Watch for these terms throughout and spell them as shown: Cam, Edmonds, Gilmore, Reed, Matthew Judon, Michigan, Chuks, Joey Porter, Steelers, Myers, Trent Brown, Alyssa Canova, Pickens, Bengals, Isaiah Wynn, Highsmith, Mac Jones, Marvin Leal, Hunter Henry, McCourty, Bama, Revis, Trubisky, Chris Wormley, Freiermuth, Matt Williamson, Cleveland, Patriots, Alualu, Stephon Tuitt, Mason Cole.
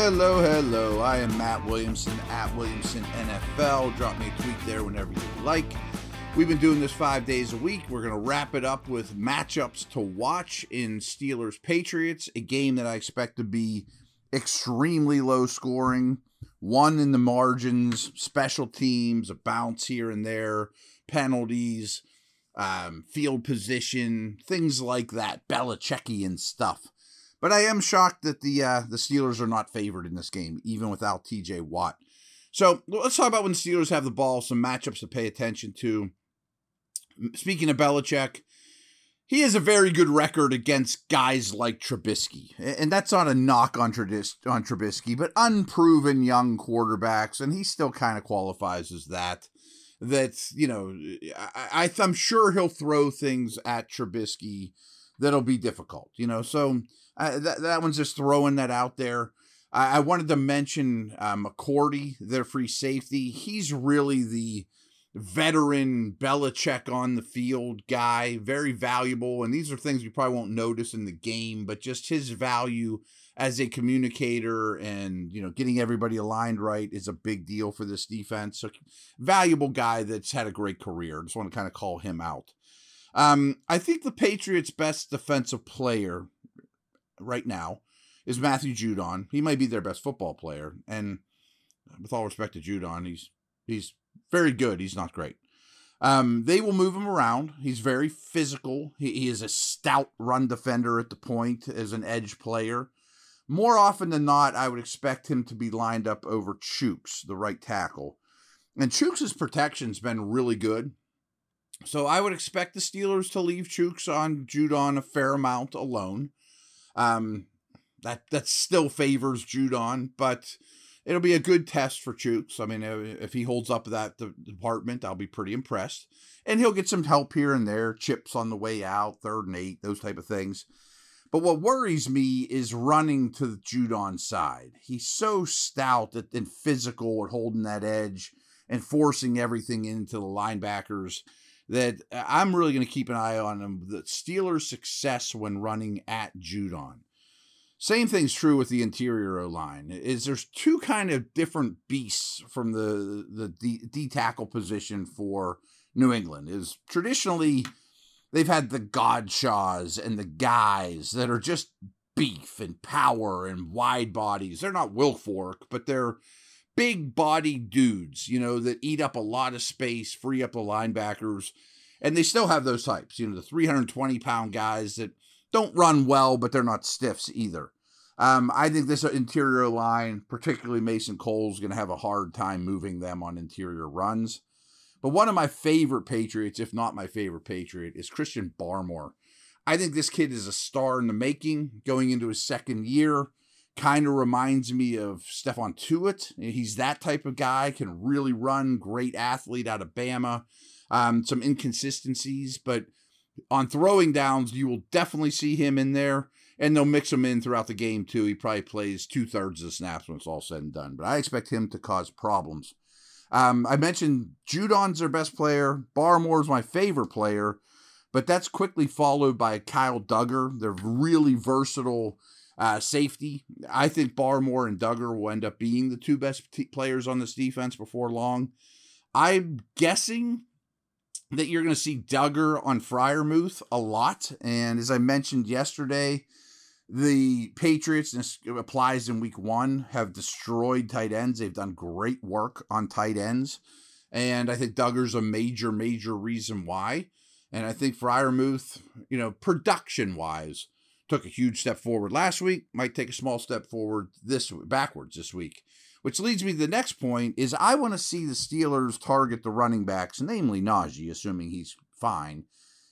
Hello. I am Matt Williamson at WilliamsonNFL. Drop me a tweet there whenever you like. We've been doing this 5 days a week. We're going to wrap it up with matchups to watch in Steelers-Patriots, a game that I expect to be extremely low scoring, one in the margins, special teams, a bounce here and there, penalties, field position, things like that, Belichickian stuff. But I am shocked that the Steelers are not favored in this game, even without TJ Watt. So let's talk about when the Steelers have the ball, some matchups to pay attention to. Speaking of Belichick, he has a very good record against guys like Trubisky. And that's not a knock on Trubisky, but unproven young quarterbacks, and he still kind of qualifies as that. That's, you know, I'm sure he'll throw things at Trubisky that'll be difficult, you know, so that one's just throwing that out there. I wanted to mention McCourty, their free safety. He's really the veteran Belichick on the field guy, very valuable. And these are things you probably won't notice in the game, but just his value as a communicator and, you know, getting everybody aligned right is a big deal for this defense. So valuable guy that's had a great career. Just want to kind of call him out. I think the Patriots' best defensive player right now is Matthew Judon. He might be their best football player. And with all respect to Judon, he's very good. He's not great. They will move him around. He's very physical. He is a stout run defender at the point as an edge player. More often than not, I would expect him to be lined up over Chuks, the right tackle. And Chuks' protection's been really good. So I would expect the Steelers to leave Chuks on Judon a fair amount alone. That still favors Judon, but it'll be a good test for Chuks. I mean, if he holds up that department, I'll be pretty impressed. And he'll get some help here and there, chips on the way out, 3rd and 8, those type of things. But what worries me is running to the Judon side. He's so stout and physical at holding that edge and forcing everything into the linebackers that I'm really going to keep an eye on him. The Steelers' success when running at Judon. Same thing's true with the interior O-line. Is there's two kind of different beasts from the D-tackle position for New England. Is traditionally they've had the Godshaws and the guys that are just beef and power and wide bodies. They're not Will Fork, but they're big body dudes, you know, that eat up a lot of space, free up the linebackers. And they still have those types, you know, the 320-pound guys that don't run well, but they're not stiffs either. I think this interior line, particularly Mason Cole, is going to have a hard time moving them on interior runs. But one of my favorite Patriots, if not my favorite Patriot, is Christian Barmore. I think this kid is a star in the making going into his 2nd year. Kind of reminds me of Stephon Tuitt. He's that type of guy, can really run, great athlete out of Bama. Some inconsistencies, but on throwing downs, you will definitely see him in there, and they'll mix him in throughout the game too. He probably plays 2/3 of the snaps when it's all said and done, but I expect him to cause problems. I mentioned Judon's their best player. Barmore's my favorite player, but that's quickly followed by Kyle Duggar. They're really versatile Safety, I think Barmore and Duggar will end up being the two best players on this defense before long. I'm guessing that you're going to see Duggar on Freiermuth a lot. And as I mentioned yesterday, the Patriots, and this applies in week one, have destroyed tight ends. They've done great work on tight ends. And I think Duggar's a major, major reason why. And I think Freiermuth, you know, production-wise, took a huge step forward last week, might take a small step forward backwards this week. Which leads me to the next point, is I want to see the Steelers target the running backs, namely Najee, assuming he's fine,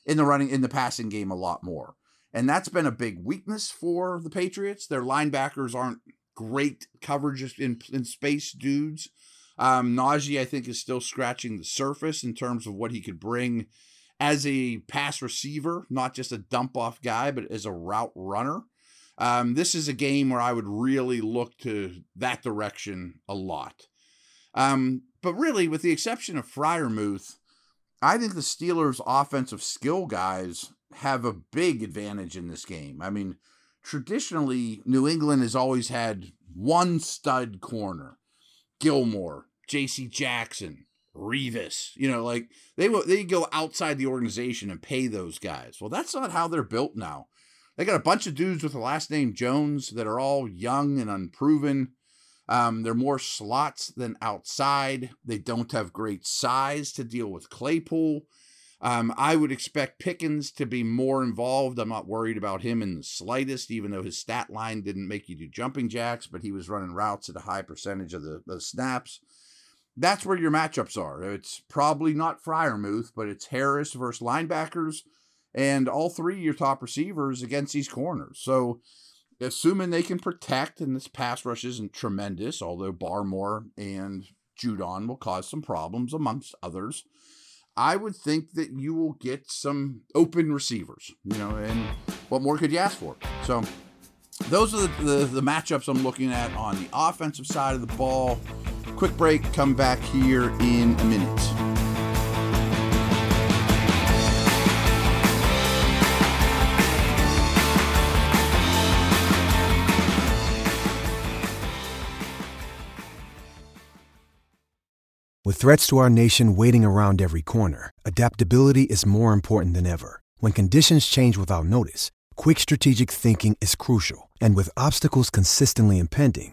in the passing game a lot more. And that's been a big weakness for the Patriots. Their linebackers aren't great coverage in space dudes. Najee, I think, is still scratching the surface in terms of what he could bring as a pass receiver, not just a dump-off guy, but as a route runner. This is a game where I would really look to that direction a lot. But really, with the exception of Freiermuth, I think the Steelers' offensive skill guys have a big advantage in this game. I mean, traditionally, New England has always had one stud corner. Gilmore, J.C. Jackson, Revis, you know, like they go outside the organization and pay those guys. Well, that's not how they're built now. They got a bunch of dudes with the last name Jones that are all young and unproven. They're more slots than outside. They don't have great size to deal with Claypool. I would expect Pickens to be more involved. I'm not worried about him in the slightest, even though his stat line didn't make you do jumping jacks, but he was running routes at a high percentage of the snaps. That's where your matchups are. It's probably not Freiermuth, but it's Harris versus linebackers and all three of your top receivers against these corners. So assuming they can protect, and this pass rush isn't tremendous, although Barmore and Judon will cause some problems amongst others, I would think that you will get some open receivers, you know, and what more could you ask for? So those are the matchups I'm looking at on the offensive side of the ball. Quick break, come back here in a minute. With threats to our nation waiting around every corner, adaptability is more important than ever. When conditions change without notice, quick strategic thinking is crucial, and with obstacles consistently impending,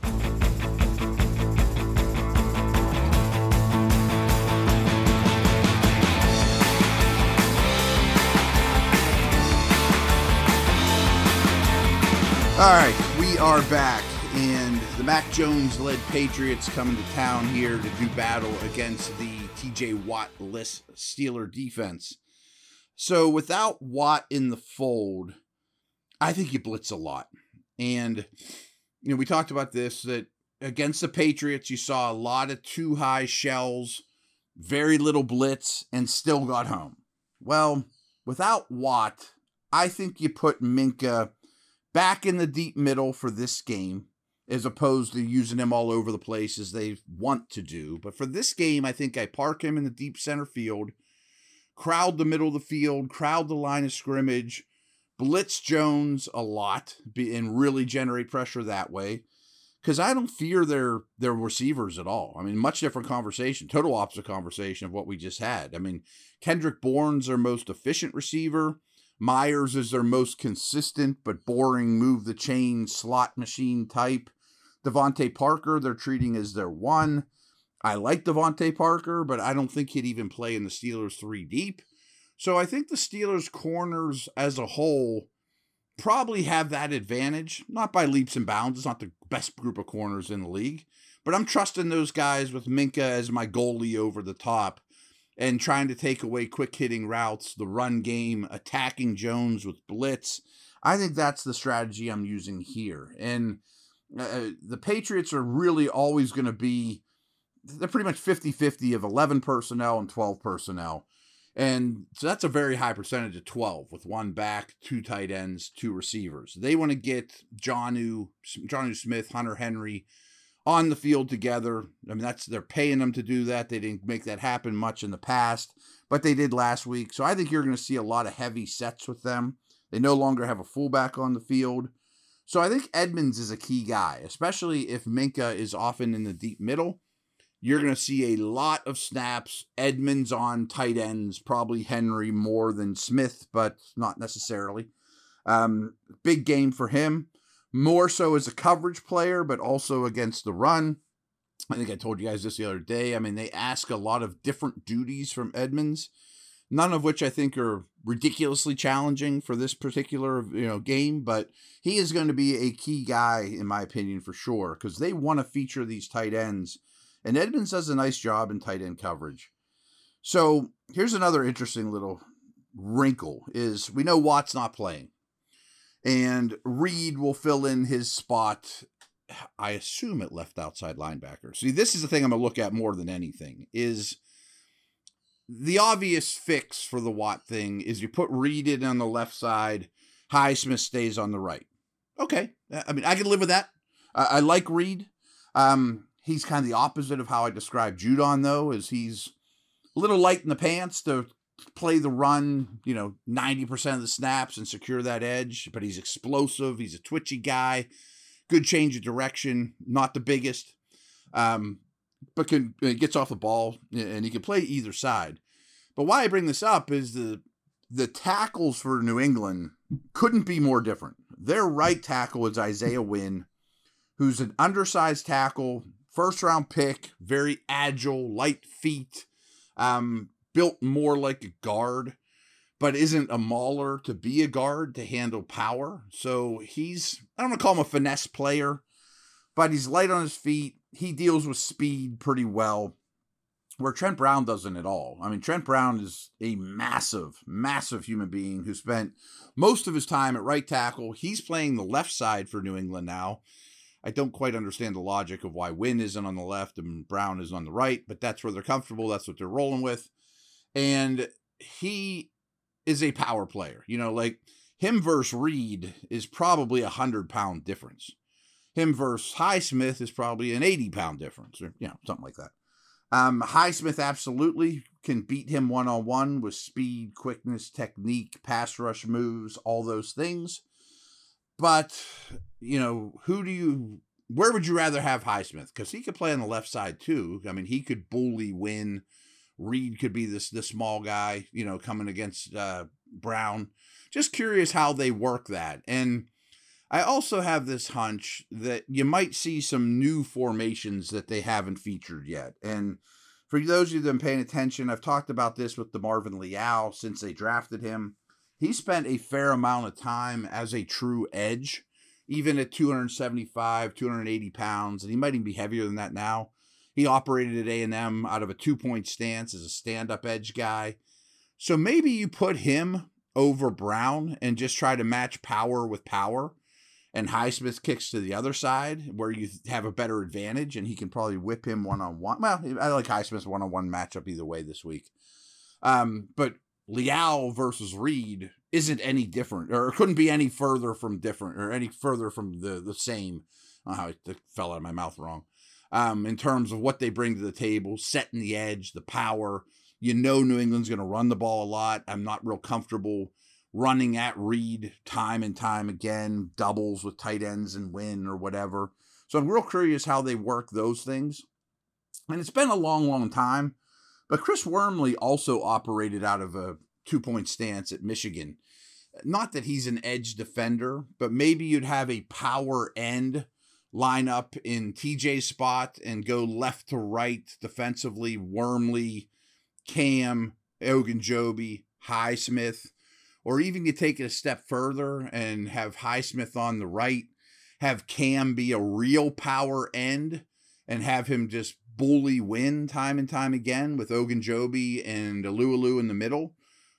All right, we are back, and the Mac Jones-led Patriots coming to town here to do battle against the TJ Watt-less Steeler defense. So without Watt in the fold, I think you blitz a lot. And, you know, we talked about this, that against the Patriots, you saw a lot of too high shells, very little blitz, and still got home. Well, without Watt, I think you put Minkah back in the deep middle for this game, as opposed to using him all over the place as they want to do. But for this game, I think I park him in the deep center field, crowd the middle of the field, crowd the line of scrimmage, blitz Jones a lot, and really generate pressure that way. Because I don't fear their receivers at all. I mean, much different conversation, total opposite conversation of what we just had. I mean, Kendrick Bourne's their most efficient receiver. Myers is their most consistent but boring move-the-chain slot machine type. DeVonte Parker, they're treating as their one. I like DeVonte Parker, but I don't think he'd even play in the Steelers 3-deep. So I think the Steelers' corners as a whole probably have that advantage, not by leaps and bounds. It's not the best group of corners in the league, but I'm trusting those guys with Minkah as my goalie over the top, and trying to take away quick-hitting routes, the run game, attacking Jones with blitz. I think that's the strategy I'm using here. And the Patriots are really always going to be, they're pretty much 50-50 of 11 personnel and 12 personnel. And so that's a very high percentage of 12 with one back, two tight ends, two receivers. They want to get Jonnu Smith, Hunter Henry on the field together. I mean, they're paying them to do that. They didn't make that happen much in the past, but they did last week. So I think you're going to see a lot of heavy sets with them. They no longer have a fullback on the field. So I think Edmonds is a key guy, especially if Minkah is often in the deep middle. You're going to see a lot of snaps, Edmonds on tight ends, probably Henry more than Smith, but not necessarily. Big game for him, more so as a coverage player, but also against the run. I think I told you guys this the other day. I mean, they ask a lot of different duties from Edmonds, none of which I think are ridiculously challenging for this particular game, but he is going to be a key guy, in my opinion, for sure, because they want to feature these tight ends, and Edmonds does a nice job in tight end coverage. So here's another interesting little wrinkle is we know Watt's not playing, and Reed will fill in his spot, I assume, at left outside linebacker. See, this is the thing I'm going to look at more than anything is the obvious fix for the Watt thing is you put Reed in on the left side, Highsmith stays on the right. Okay. I mean, I can live with that. I like Reed. He's kind of the opposite of how I described Judon, though, is he's a little light in the pants to play the run, 90% of the snaps and secure that edge, but he's explosive. He's a twitchy guy, good change of direction, not the biggest. But gets off the ball, and he can play either side. But why I bring this up is the tackles for New England couldn't be more different. Their right tackle is Isaiah Wynn, who's an undersized tackle, first-round pick, very agile, light feet, built more like a guard, but isn't a mauler to be a guard to handle power. So he's, I don't want to call him a finesse player, but he's light on his feet. He deals with speed pretty well, where Trent Brown doesn't at all. I mean, Trent Brown is a massive, massive human being who spent most of his time at right tackle. He's playing the left side for New England now. I don't quite understand the logic of why Wynn isn't on the left and Brown is on the right, but that's where they're comfortable. That's what they're rolling with. And he is a power player. Like him versus Reed is probably 100-pound difference. Him versus Highsmith is probably an 80-pound difference or, something like that. Highsmith absolutely can beat him one-on-one with speed, quickness, technique, pass rush moves, all those things. But, where would you rather have Highsmith? Because he could play on the left side too. I mean, he could bully Wynn. Reed could be the small guy, coming against Brown. Just curious how they work that. And I also have this hunch that you might see some new formations that they haven't featured yet. And for those of you that have been paying attention, I've talked about this with the Marvin Leal since they drafted him. He spent a fair amount of time as a true edge, even at 275, 280 pounds, and he might even be heavier than that now. He operated at A&M out of a two-point stance as a stand-up edge guy. So maybe you put him over Brown and just try to match power with power, and Highsmith kicks to the other side where you have a better advantage, and he can probably whip him one-on-one. Well, I like Highsmith's one-on-one matchup either way this week. But Leal versus Reed isn't any different, or couldn't be any further from different, or any further from the same. I don't know how it fell out of my mouth wrong. In terms of what they bring to the table, setting the edge, the power. New England's going to run the ball a lot. I'm not real comfortable running at Reed time and time again, doubles with tight ends and Wynn or whatever. So I'm real curious how they work those things. And it's been a long, long time. But Chris Wormley also operated out of a two-point stance at Michigan. Not that he's an edge defender, but maybe you'd have a power end line up in TJ's spot and go left to right defensively, Wormley, Cam, Ogunjobi, Highsmith. Or even you take it a step further and have Highsmith on the right, have Cam be a real power end, and have him just bully Wynn time and time again with Ogunjobi and Alualu in the middle.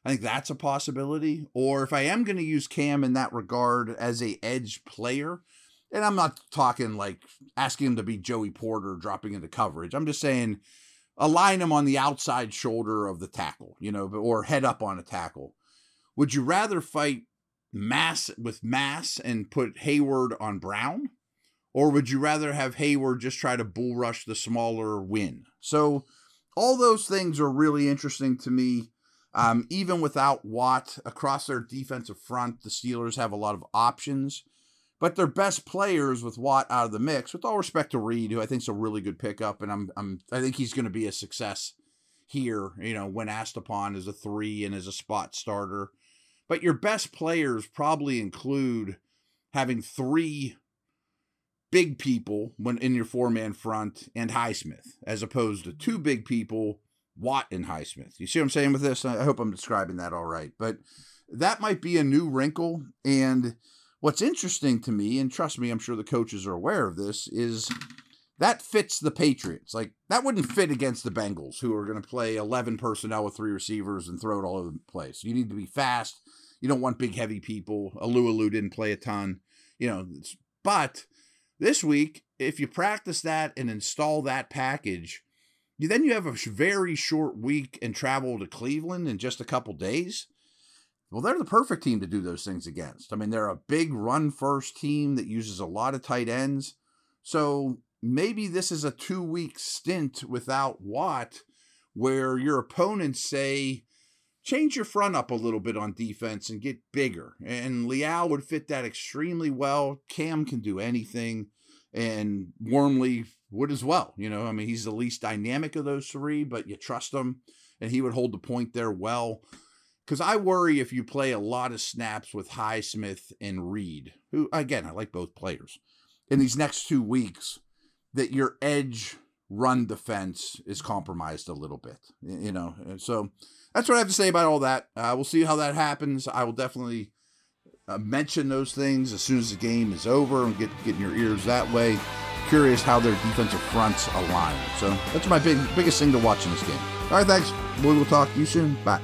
I think that's a possibility. Or if I am going to use Cam in that regard as a edge player, and I'm not talking like asking him to be Joey Porter dropping into coverage. I'm just saying align him on the outside shoulder of the tackle, you know, or head up on a tackle. Would you rather fight mass with mass and put Hayward on Brown? Or would you rather have Hayward just try to bull rush the smaller Wynn? So all those things are really interesting to me. Even without Watt, across their defensive front, the Steelers have a lot of options. But their best players with Watt out of the mix, with all respect to Reed, who I think is a really good pickup, and I think he's going to be a success here, you know, when asked upon as a three and as a spot starter. But your best players probably include having three big people when in your four-man front and Highsmith, as opposed to two big people, Watt and Highsmith. You see what I'm saying with this? I hope I'm describing that all right. But that might be a new wrinkle, and what's interesting to me, and trust me, I'm sure the coaches are aware of this, is that fits the Patriots. Like, that wouldn't fit against the Bengals, who are going to play 11 personnel with three receivers and throw it all over the place. You need to be fast. You don't want big, heavy people. Alualu didn't play a ton, you know. But this week, if you practice that and install that package, then you have a very short week and travel to Cleveland in just a couple days. Well, they're the perfect team to do those things against. I mean, they're a big run-first team that uses a lot of tight ends. So maybe this is a two-week stint without Watt where your opponents say, change your front up a little bit on defense and get bigger. And Leal would fit that extremely well. Cam can do anything. And Wormley would as well. You know, I mean, he's the least dynamic of those three, but you trust him. And he would hold the point there well. Because I worry if you play a lot of snaps with Highsmith and Reed, who, again, I like both players, in these next 2 weeks, that your edge run defense is compromised a little bit, you know. And so that's what I have to say about all that. We'll see how that happens. I will definitely mention those things as soon as the game is over and get in your ears that way. Curious how their defensive fronts align. So that's my biggest thing to watch in this game. All right, thanks. We will talk to you soon. Bye.